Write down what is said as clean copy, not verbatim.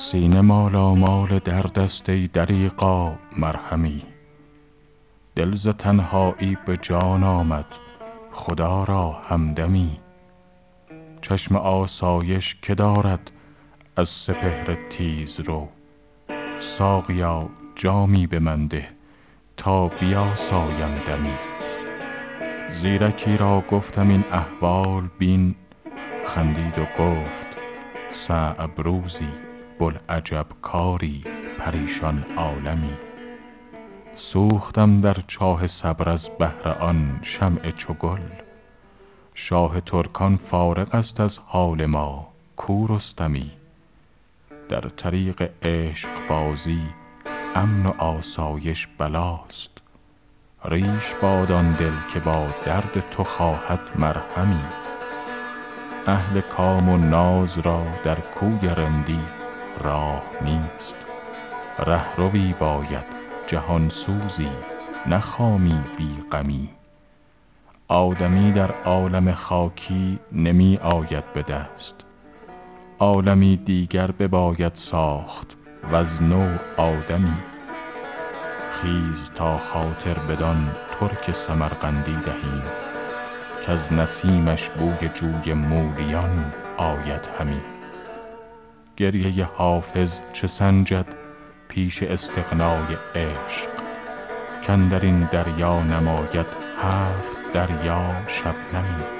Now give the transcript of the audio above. سینه مالامال در دسته دریغا مرهمی، دل ز تنهایی به جان آمد خدا را همدمی. چشم آسایش که دارد از سپهر تیز رو، ساقیا جامی به من ده تا بیاسایم دمی. زیرکی را گفتم این احوال بین، خندید و گفت صعب روزی بلعجب کاری پریشان عالمی. سوختم در چاه صبر از بهر آن شمع چگل، شاه ترکان فارغ است از حال ما کو رستمی. در طریق عشق بازی امن و آسایش بلاست، ریش باد آن دل که با درد تو خواهد مرهمی. اهل کام و ناز را در کوی رندی راه نیست، رهروی باید جهان سوزی نه خامی بی غمی. آدمی در عالم خاکی نمی آید به دست، عالمی دیگر بباید ساخت و از نو آدمی. خیز تا خاطر بدان ترک سمرقندی دهیم، که از نسیمش بوی جوی مولیان آید همی. گریه حافظ چه سنجد پیش استغنای عشق، کاندر این دریا نماید هفت دریا شبنمی.